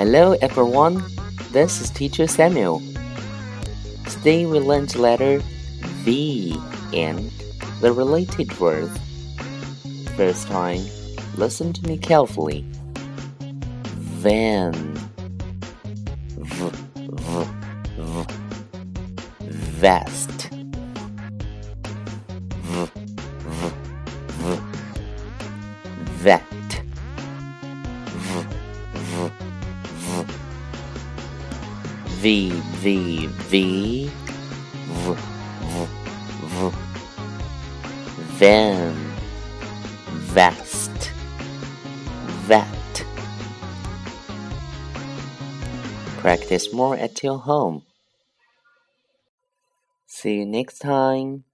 Hello everyone, this is Teacher Samuel. Today we learned the letter V and the related words. First time, listen to me carefully. Van. V. Vest. V. Vet.V, V, V, V, V, V, Van, Vest, Vet. Practice more at your home. See you next time.